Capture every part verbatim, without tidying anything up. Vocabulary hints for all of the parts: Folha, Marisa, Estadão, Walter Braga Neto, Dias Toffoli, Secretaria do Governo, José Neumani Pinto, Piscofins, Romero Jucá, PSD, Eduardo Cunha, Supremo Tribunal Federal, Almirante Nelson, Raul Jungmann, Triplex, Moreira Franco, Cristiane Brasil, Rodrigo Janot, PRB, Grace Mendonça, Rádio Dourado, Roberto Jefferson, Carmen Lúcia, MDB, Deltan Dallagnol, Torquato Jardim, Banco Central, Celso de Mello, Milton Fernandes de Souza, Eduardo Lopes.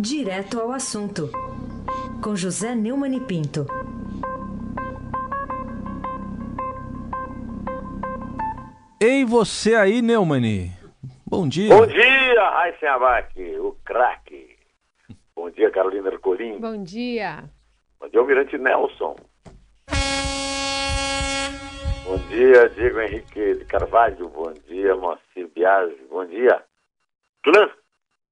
Direto ao assunto, com José Neumani Pinto. Ei, você aí, Neumani. Bom dia. Bom dia, Raysem Abac, o craque. Bom dia, Carolina Ercolim. Bom dia. Bom dia, Almirante Nelson. Bom dia, Diego Henrique de Carvalho. Bom dia, Moacir Biase. Bom dia, clã.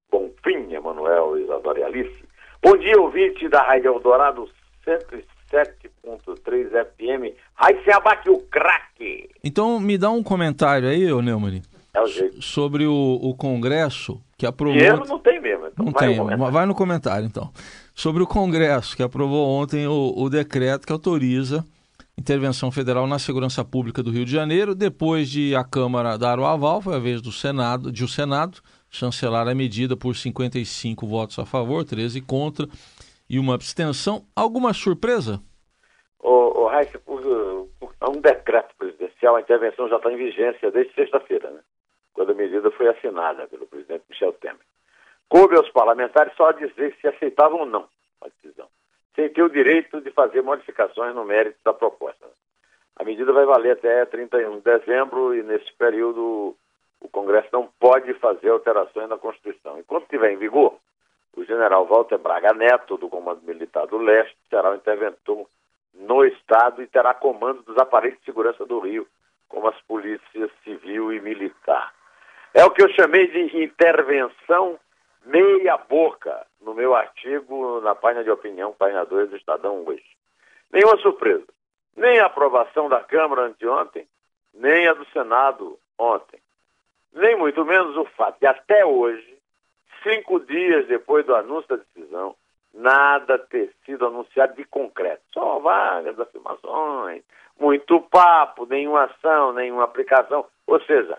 Bonfim, Emanuel, Isadora e Alice. Bom dia, ouvinte da Rádio Dourado cento e sete ponto três F M. Raysem Abac, o craque. Então, me dá um comentário aí, ô Neumani. É o jeito. Sobre o, o Congresso que aprovou... Dinheiro não tem mesmo. Então não vai tem, no vai no comentário, então. Sobre o Congresso que aprovou ontem o, o decreto que autoriza intervenção federal na segurança pública do Rio de Janeiro, depois de a Câmara dar o aval, foi a vez do Senado, de o Senado chancelar a medida por cinquenta e cinco votos a favor, treze contra e uma abstenção. Alguma surpresa? Ô, ô Raíssa, por, por um decreto presidencial, a intervenção já está em vigência desde sexta-feira, né? Quando a medida foi assinada pelo presidente Michel Temer. Coube aos parlamentares só dizer se aceitavam ou não a decisão, sem ter o direito de fazer modificações no mérito da proposta. A medida vai valer até trinta e um de dezembro e, nesse período, o Congresso não pode fazer alterações na Constituição. Enquanto estiver em vigor, o general Walter Braga Neto, do Comando Militar do Leste, será o interventor no Estado e terá comando dos aparelhos de segurança do Rio, como as polícias civil e militar. É o que eu chamei de intervenção meia boca, no meu artigo, na página de opinião, página dois do Estadão hoje. Nenhuma surpresa. Nem a aprovação da Câmara anteontem, nem a do Senado ontem. Nem muito menos o fato de, até hoje, cinco dias depois do anúncio da decisão, nada ter sido anunciado de concreto. Só vagas afirmações, muito papo, nenhuma ação, nenhuma aplicação. Ou seja,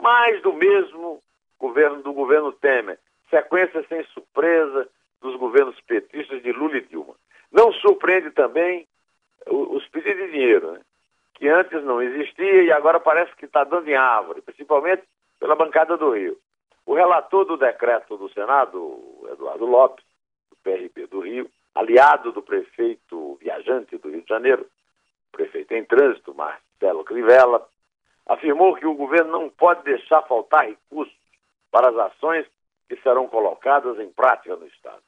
mais do mesmo governo do governo Temer. Sequência sem surpresa dos governos petistas de Lula e Dilma. Não surpreende também os pedidos de dinheiro, né? Que antes não existia e agora parece que está dando em árvore, principalmente pela bancada do Rio. O relator do decreto do Senado, Eduardo Lopes, do P R B do Rio, aliado do prefeito viajante do Rio de Janeiro, prefeito em trânsito, Marcelo Crivella, afirmou que o governo não pode deixar faltar recursos para as ações que serão colocadas em prática no Estado.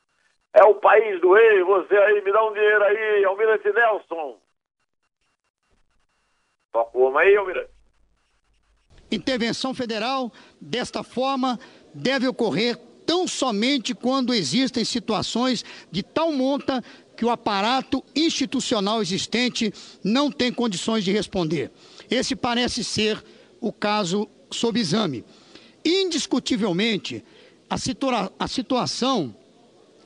É o país do ei, você aí, me dá um dinheiro aí, Almirante Nelson. Toca o homem aí, Almirante. Intervenção federal, desta forma, deve ocorrer tão somente quando existem situações de tal monta que o aparato institucional existente não tem condições de responder. Esse parece ser o caso sob exame. Indiscutivelmente, A, situa- a situação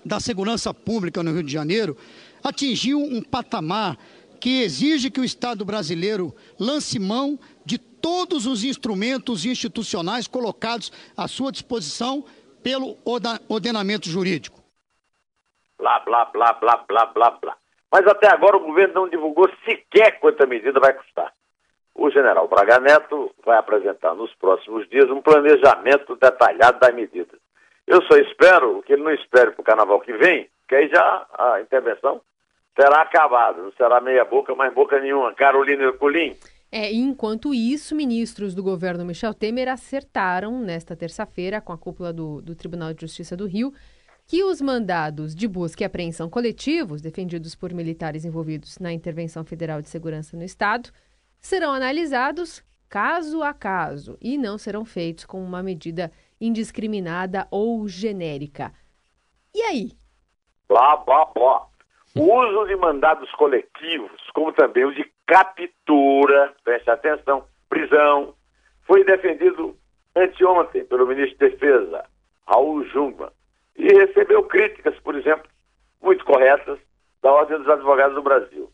da segurança pública no Rio de Janeiro atingiu um patamar que exige que o Estado brasileiro lance mão de todos os instrumentos institucionais colocados à sua disposição pelo orden- ordenamento jurídico. Blá, blá, blá, blá, blá, blá, blá. Mas até agora o governo não divulgou sequer quanta medida vai custar. O general Braga Neto vai apresentar nos próximos dias um planejamento detalhado das medidas. Eu só espero que ele não espere para o carnaval que vem, que aí já a intervenção terá acabado. Não será meia boca, mas boca nenhuma. Carolina Ercolim. É, enquanto isso, ministros do governo Michel Temer acertaram nesta terça-feira com a cúpula do, do Tribunal de Justiça do Rio que os mandados de busca e apreensão coletivos defendidos por militares envolvidos na intervenção federal de segurança no Estado serão analisados caso a caso e não serão feitos com uma medida indiscriminada ou genérica. E aí? Blá, blá, blá. O uso de mandados coletivos, como também o de captura, preste atenção, prisão, foi defendido anteontem pelo ministro da Defesa, Raul Jungmann, e recebeu críticas, por exemplo, muito corretas, da Ordem dos Advogados do Brasil.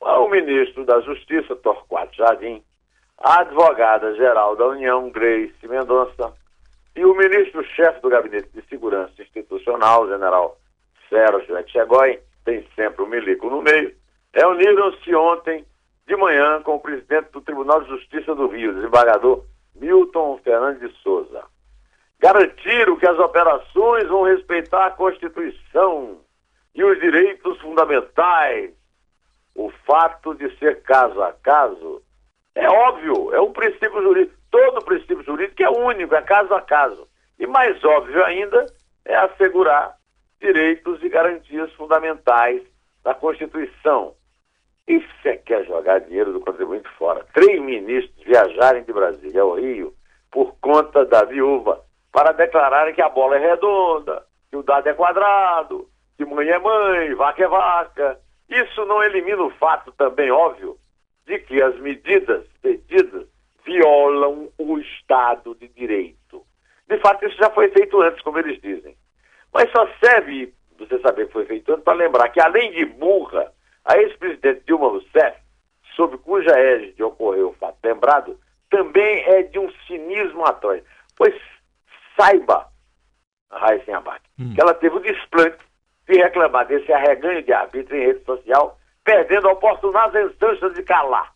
O ministro da Justiça, Torquato Jardim, a advogada-geral da União, Grace Mendonça, e o ministro-chefe do Gabinete de Segurança Institucional, general Sérgio Etchegoyen, tem sempre um milico no meio, reuniram-se ontem de manhã com o presidente do Tribunal de Justiça do Rio, desembargador Milton Fernandes de Souza. garantiram que as operações vão respeitar a Constituição e os direitos fundamentais. O fato de ser caso a caso é óbvio, é um princípio jurídico, todo princípio jurídico é único, é caso a caso. E mais óbvio ainda é assegurar direitos e garantias fundamentais da Constituição. Isso é que é jogar dinheiro do contribuinte fora. Três ministros viajarem de Brasília ao Rio por conta da viúva para declararem que a bola é redonda, que o dado é quadrado, que mãe é mãe, vaca é vaca. Isso não elimina o fato também óbvio de que as medidas pedidas violam o Estado de Direito. De fato, isso já foi feito antes, como eles dizem. Mas só serve, você saber que foi feito antes, para lembrar que, além de burra, a ex-presidente Dilma Rousseff, sob cuja égide ocorreu o fato lembrado, também é de um cinismo atroz. Pois saiba, Raysem Abac, hum. que ela teve o desplante de reclamar desse arreganho de arbítrio em rede social, perdendo a oportunidade nas instâncias de calar.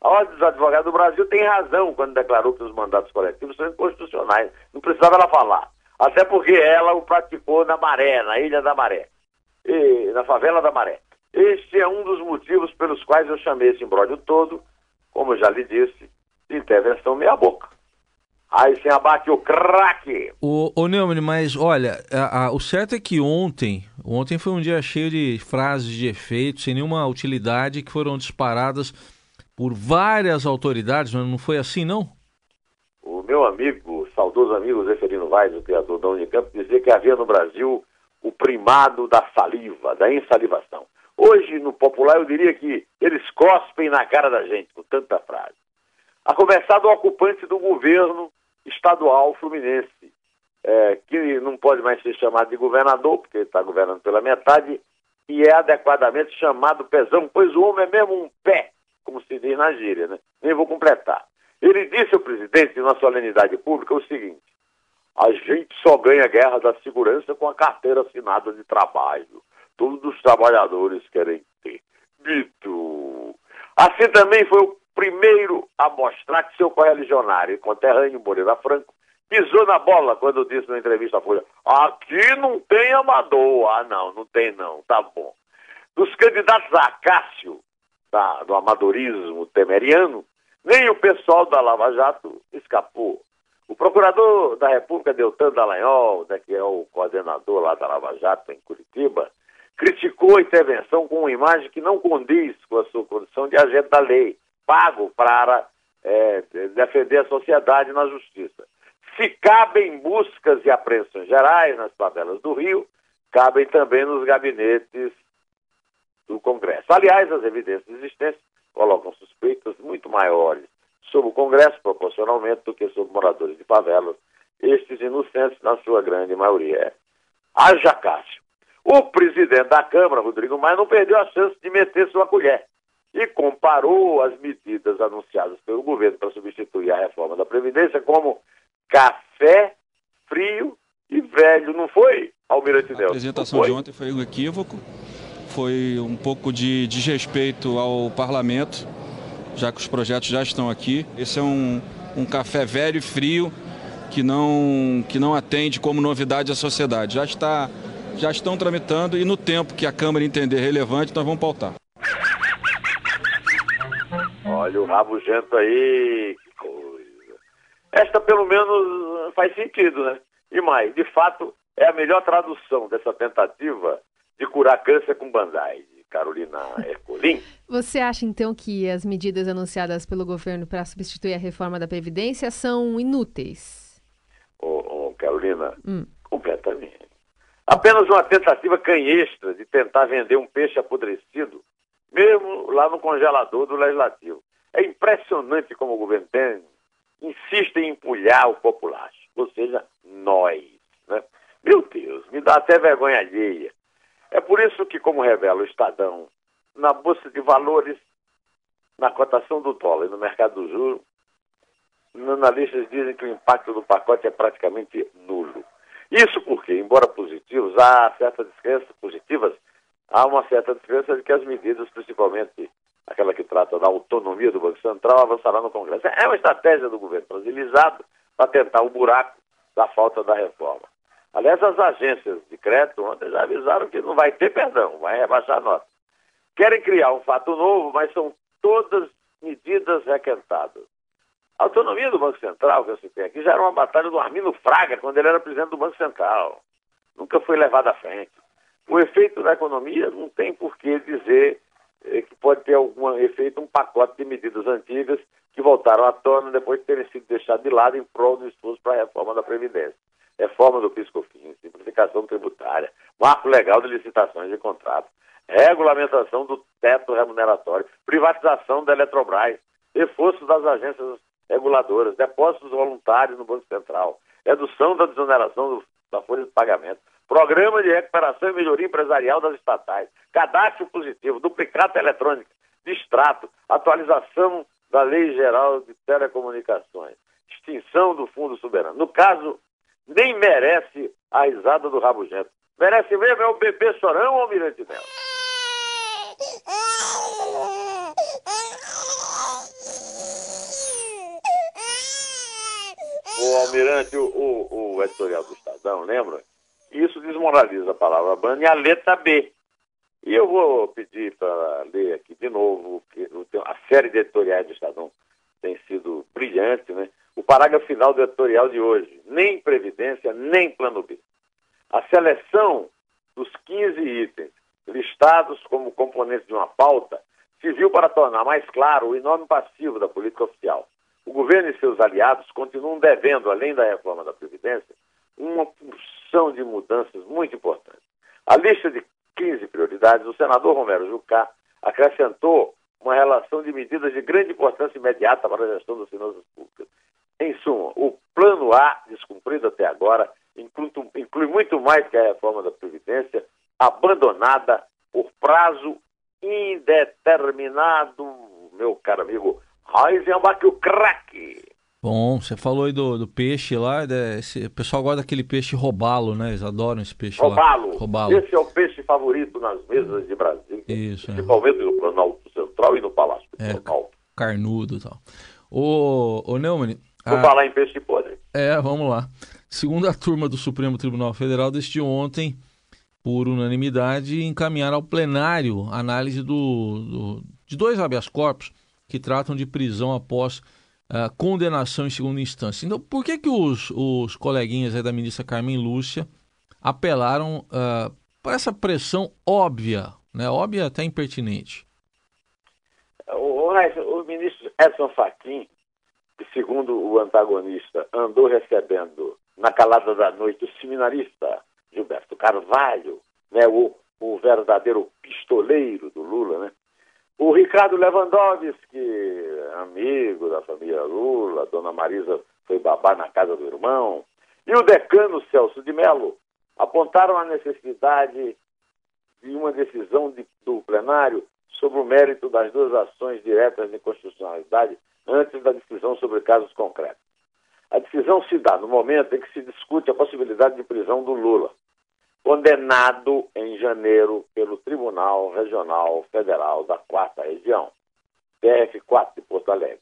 A Ordem dos Advogados do Brasil tem razão quando declarou que os mandatos coletivos são inconstitucionais. Não precisava ela falar. Até porque ela o praticou na Maré, na Ilha da Maré, e na favela da Maré. Este é um dos motivos pelos quais eu chamei esse imbróglio todo, como eu já lhe disse, de intervenção meia-boca. Aí sem abate o craque. Ô, ô Neumani, mas olha, a, a, o certo é que ontem, ontem foi um dia cheio de frases de efeito, sem nenhuma utilidade, que foram disparadas por várias autoridades, mas não foi assim, não? O meu amigo, saudoso amigo Zeferino Vaz, o criador da Unicamp, dizia que havia no Brasil o primado da saliva, da insalivação. Hoje, no popular, eu diria que eles cospem na cara da gente, com tanta frase. A começar do ocupante do governo estadual fluminense, é, que não pode mais ser chamado de governador, porque ele está governando pela metade, e é adequadamente chamado Pezão, pois o homem é mesmo um pé, como se diz na gíria, né? Nem vou completar. Ele disse ao presidente, na solenidade pública, o seguinte: a gente só ganha a guerra da segurança com a carteira assinada de trabalho. Todos os trabalhadores querem ter. Dito. Assim também foi o primeiro a mostrar que seu correligionário e conterrâneo Moreira Franco pisou na bola quando disse na entrevista à Folha: aqui não tem amador. Ah, não, não tem não, tá bom. Dos candidatos a Cássio, tá, do amadorismo temeriano, nem o pessoal da Lava Jato escapou. O procurador da República, Deltan Dallagnol, né, que é o coordenador lá da Lava Jato em Curitiba, criticou a intervenção com uma imagem que não condiz com a sua condição de agente da lei, pago para é, defender a sociedade na justiça. Se cabem buscas e apreensões gerais nas favelas do Rio, cabem também nos gabinetes do Congresso. Aliás, as evidências existentes colocam suspeitas muito maiores sobre o Congresso, proporcionalmente, do que sobre moradores de favelas, estes inocentes na sua grande maioria. Haja Cássio. O presidente da Câmara, Rodrigo Maia, não perdeu a chance de meter sua colher e comparou as medidas anunciadas pelo governo para substituir a reforma da Previdência como café frio e velho, não foi, Almirante Nelson? A apresentação de ontem foi um equívoco, foi um pouco de desrespeito ao parlamento, já que os projetos já estão aqui. Esse é um, um café velho e frio que não, que não atende como novidade à sociedade. Já está... Já estão tramitando e no tempo que a Câmara entender relevante, nós vamos pautar. Olha o rabugento aí, que coisa. Esta pelo menos faz sentido, né? E mais, de fato, é a melhor tradução dessa tentativa de curar câncer com Bandai. Carolina Ercolim. Você acha, então, que as medidas anunciadas pelo governo para substituir a reforma da Previdência são inúteis? Ô, ô Carolina, hum. completamente. Apenas uma tentativa canhestra de tentar vender um peixe apodrecido, mesmo lá no congelador do Legislativo. É impressionante como o governo tem, insiste em empulhar o populacho, ou seja, nós, né? Meu Deus, me dá até vergonha alheia. É por isso que, como revela o Estadão, na Bolsa de Valores, na cotação do dólar e no mercado do juro, os analistas dizem que o impacto do pacote é praticamente nulo. Isso porque, embora positivos, há certas descrenças positivas, há uma certa descrença de que as medidas, principalmente aquela que trata da autonomia do Banco Central, avançará no Congresso. É uma estratégia do governo brasilizado para tentar o buraco da falta da reforma. Aliás, as agências de crédito ontem já avisaram que não vai ter perdão, vai rebaixar a nota. Querem criar um fato novo, mas são todas medidas requentadas. A autonomia do Banco Central, que eu citei aqui, já era uma batalha do Armino Fraga, quando ele era presidente do Banco Central. Nunca foi levada à frente. O efeito da economia não tem por que dizer que pode ter algum efeito, um pacote de medidas antigas que voltaram à tona depois de terem sido deixadas de lado em prol do esforço para a reforma da Previdência. Reforma do Piscofins, simplificação tributária, marco legal de licitações de contratos, regulamentação do teto remuneratório, privatização da Eletrobras, reforço das agências reguladoras, depósitos voluntários no Banco Central, redução da desoneração do, da folha de pagamento, programa de recuperação e melhoria empresarial das estatais, cadastro positivo, duplicata eletrônica, distrato, atualização da Lei Geral de Telecomunicações, extinção do Fundo Soberano. No caso, nem merece a risada do rabugento. Merece mesmo é o bebê chorão ou o Almirante Nelson? O Almirante, o, o, o editorial do Estadão, lembra? Isso desmoraliza a palavra BAN e a letra B. E eu vou pedir para ler aqui de novo, que a série de editoriais do Estadão tem sido brilhante, né? O parágrafo final do editorial de hoje. Nem Previdência, nem Plano B. A seleção dos quinze itens listados como componentes de uma pauta serviu para tornar mais claro o enorme passivo da política oficial. O governo e seus aliados continuam devendo, além da reforma da Previdência, uma porção de mudanças muito importantes. A lista de quinze prioridades, o senador Romero Jucá acrescentou uma relação de medidas de grande importância imediata para a gestão das finanças públicas. Em suma, o Plano A, descumprido até agora, inclui, inclui muito mais que a reforma da Previdência, abandonada por prazo indeterminado, meu caro amigo Raysem Abac, o craque. Bom, você falou aí do, do peixe lá, desse, o pessoal gosta daquele peixe robalo, né? Eles adoram esse peixe robalo. Lá. Robalo. Esse é o peixe favorito nas mesas de Brasília. Isso, principalmente é. No Planalto Central e no Palácio do é, Planalto. Carnudo e tal. Ô, ô Neumani... Vou a... falar em peixe podre. É, vamos lá. Segundo a turma do Supremo Tribunal Federal, decidiu ontem, por unanimidade, encaminhar ao plenário a análise do, do, de dois habeas corpus que tratam de prisão após uh, condenação em segunda instância. Então, por que que os, os coleguinhas aí da ministra Carmen Lúcia apelaram uh, para essa pressão óbvia, né? Óbvia até impertinente? O, o, o ministro Edson Fachin, que segundo o antagonista andou recebendo na calada da noite o seminarista Gilberto Carvalho, né, o, o verdadeiro pistoleiro do Lula, né? O Ricardo Lewandowski, amigo da família Lula, a dona Marisa foi babá na casa do irmão, e o decano Celso de Mello apontaram a necessidade de uma decisão de, do plenário sobre o mérito das duas ações diretas de constitucionalidade antes da decisão sobre casos concretos. A decisão se dá no momento em que se discute a possibilidade de prisão do Lula, condenado em janeiro pelo Tribunal Regional Federal da quarta Região, T R quatro de Porto Alegre.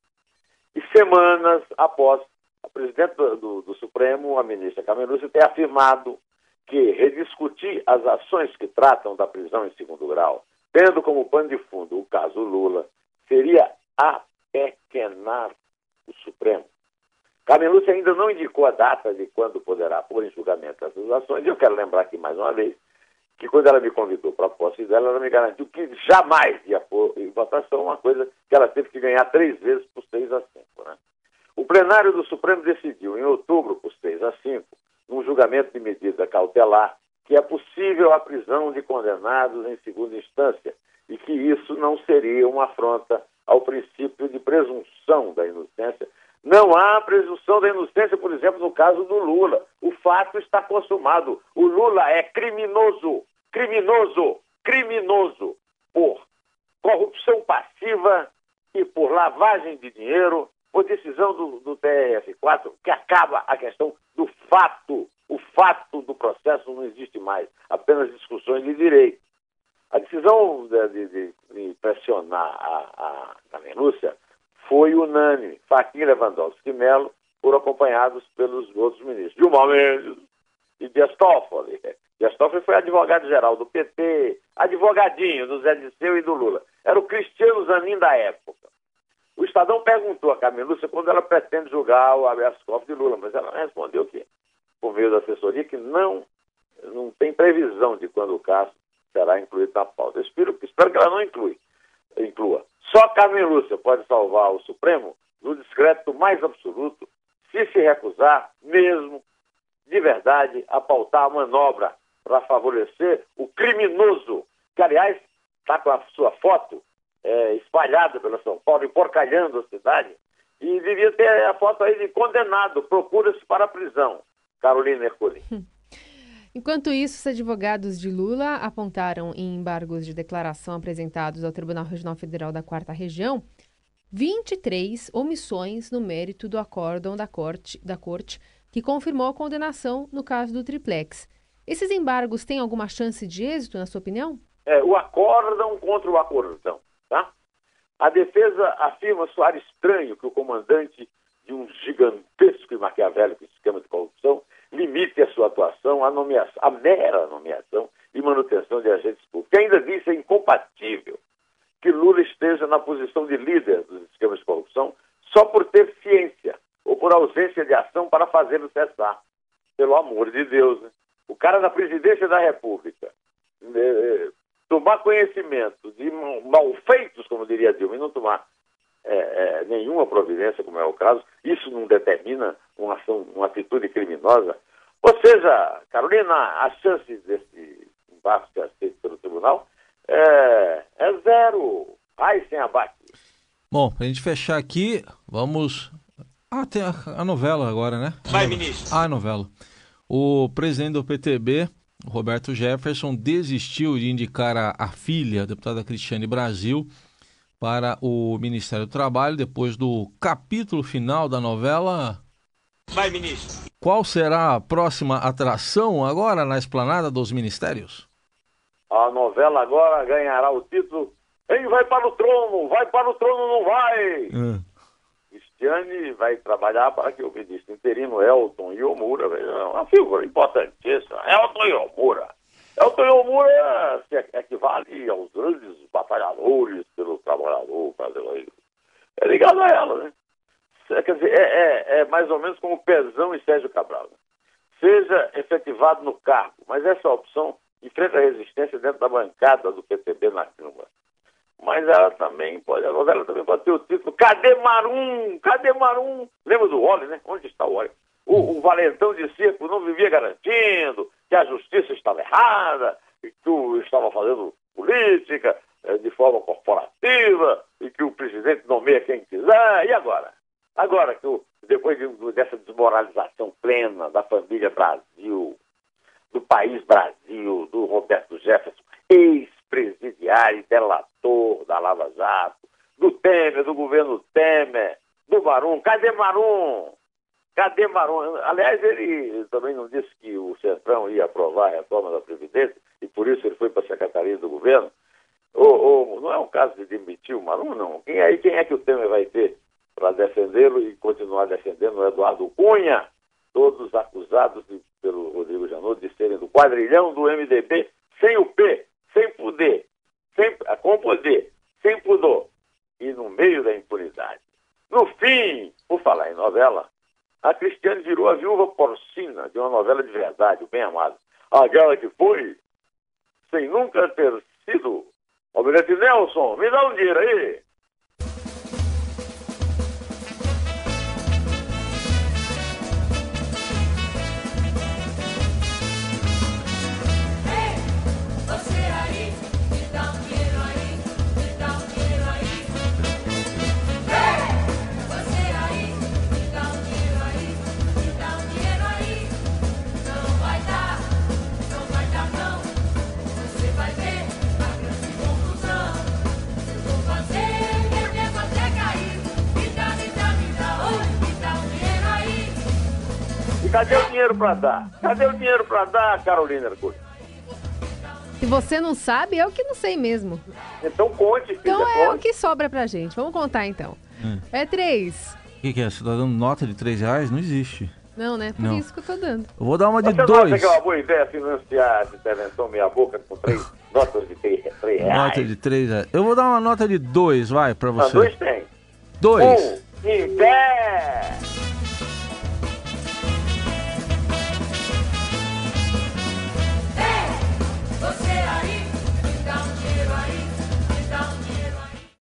E semanas após, a presidente do, do Supremo, a ministra Carmen Lúcia, ter afirmado que rediscutir as ações que tratam da prisão em segundo grau, tendo como pano de fundo o caso Lula, seria a pequenar o Supremo. Carmen Lúcia ainda não indicou a data de quando poderá pôr em julgamento essas ações, e eu quero lembrar aqui mais uma vez que quando ela me convidou para a posse dela, ela me garantiu que jamais ia pôr em votação uma coisa que ela teve que ganhar três vezes por seis a cinco. Né? O plenário do Supremo decidiu em outubro por seis a cinco, num julgamento de medida cautelar, que é possível a prisão de condenados em segunda instância e que isso não seria uma afronta ao princípio de presunção da inocência. Não há presunção da inocência, por exemplo, no caso do Lula. O fato está consumado. O Lula é criminoso, criminoso, criminoso por corrupção passiva e por lavagem de dinheiro, por decisão do, do T R F quatro, que acaba a questão do fato. O fato do processo não existe mais, apenas discussões de direito. A decisão de, de, de, de pressionar a, a Carmen Lúcia foi unânime. Fachin, Lewandowski e Mello foram acompanhados pelos outros ministros. Dilma Mendes e Dias Toffoli. Dias Toffoli foi advogado-geral do P T, advogadinho do Zé Dirceu e do Lula. Era o Cristiano Zanin da época. O Estadão perguntou a Carmen Lúcia quando ela pretende julgar o habeas corpus de Lula, mas ela respondeu que, por meio da assessoria, que não, não tem previsão de quando o caso será incluído na pauta. Eu espero, espero que ela não inclui, inclua. Só Carmen Lúcia pode salvar o Supremo no discreto mais absoluto se se recusar, mesmo de verdade, a pautar a manobra para favorecer o criminoso, que, aliás, está com a sua foto É, espalhado pela São Paulo, emporcalhando a cidade, e devia ter a foto aí de condenado, procura-se para a prisão, Carolina Ercolim. Enquanto isso, os advogados de Lula apontaram em embargos de declaração apresentados ao Tribunal Regional Federal da quarta Região vinte e três omissões no mérito do acórdão da corte, da corte que confirmou a condenação no caso do triplex. Esses embargos têm alguma chance de êxito, na sua opinião? É, o acórdão contra o acórdão. Tá? A defesa afirma soar estranho que o comandante de um gigantesco e maquiavélico esquema de corrupção limite a sua atuação à nomeação, à mera nomeação e manutenção de agentes públicos. E ainda diz que é incompatível que Lula esteja na posição de líder dos esquemas de corrupção só por ter ciência ou por ausência de ação para fazê-lo cessar. Pelo amor de Deus, né? O cara da presidência da República né, tomar conhecimento de malfeitos, como diria Dilma, e não tomar é, é, nenhuma providência, como é o caso, isso não determina uma, ação, uma atitude criminosa. Ou seja, Carolina, a chance desse embarque que é feito pelo tribunal é, é zero. Raysem Abac. Bom, para a gente fechar aqui, vamos... Ah, tem a, a novela agora, né? Vai, ministro. Ah, a novela. O presidente do P T B... Roberto Jefferson desistiu de indicar a, a filha, a deputada Cristiane Brasil, para o Ministério do Trabalho depois do capítulo final da novela. Vai, ministro. Qual será a próxima atração agora na esplanada dos ministérios? A novela agora ganhará o título Quem vai para o trono? Vai para o trono, não vai! Hum. Cristiane vai trabalhar para que o ministro interino Helton Yomura, uma figura importantíssima, Helton Yomura. Helton Yomura se equivale aos grandes batalhadores pelo trabalhador brasileiro. É ligado a ela, né? Quer dizer, é, é, é mais ou menos como Pezão e Sérgio Cabral. Né? Seja efetivado no cargo, mas essa opção enfrenta a resistência dentro da bancada do P T B na Câmara. Mas ela também pode, a novela também pode ter o título Cadê Marun? Cadê Marun? Lembra do Wally, né? Onde está o Wally? O, o valentão de circo não vivia garantindo que a justiça estava errada, que tu estava fazendo política eh, de forma corporativa e que o presidente nomeia quem quiser. E agora? Agora que o, depois de, dessa desmoralização plena da família Brasil, do país Brasil, do Roberto Jefferson, ex-presidiário, delator da Lava Jato, do Temer, do governo Temer, do Marun. Cadê Marun? Cadê Marun? Aliás, ele também não disse que o Centrão ia aprovar a reforma da Previdência e por isso ele foi para a Secretaria do Governo. Ou, ou, não é um caso de demitir o Marun, não. Quem é, quem é que o Temer vai ter para defendê-lo e continuar defendendo o Eduardo Cunha? Todos acusados de, pelo Rodrigo Janot de serem do quadrilhão do M D B sem o P, sem poder, sem, com poder, sem pudor, e no meio da impunidade. No fim, por falar em novela, a Cristiane virou a viúva porcina de uma novela de verdade, o Bem Amado. Aquela que foi, sem nunca ter sido. Almirante Nelson, me dá um dinheiro aí. Cadê o dinheiro para dar? Cadê o dinheiro para dar, Carolina Ercolim? Se você não sabe, eu que não sei mesmo. Então conte, filha, Então é conte. O que sobra pra gente. Vamos contar, então. Hum. É três, O que, que é? Cidadão nota de três reais? Não existe. Não, né? Por não. Isso que eu tô dando. Eu vou dar uma de dois. Você dois. Acha que é uma boa ideia financiar a intervenção meia boca com três notas de três reais? Nota de três reais. Eu vou dar uma nota de dois, vai, pra você. Não, dois tem. dois. um e dez.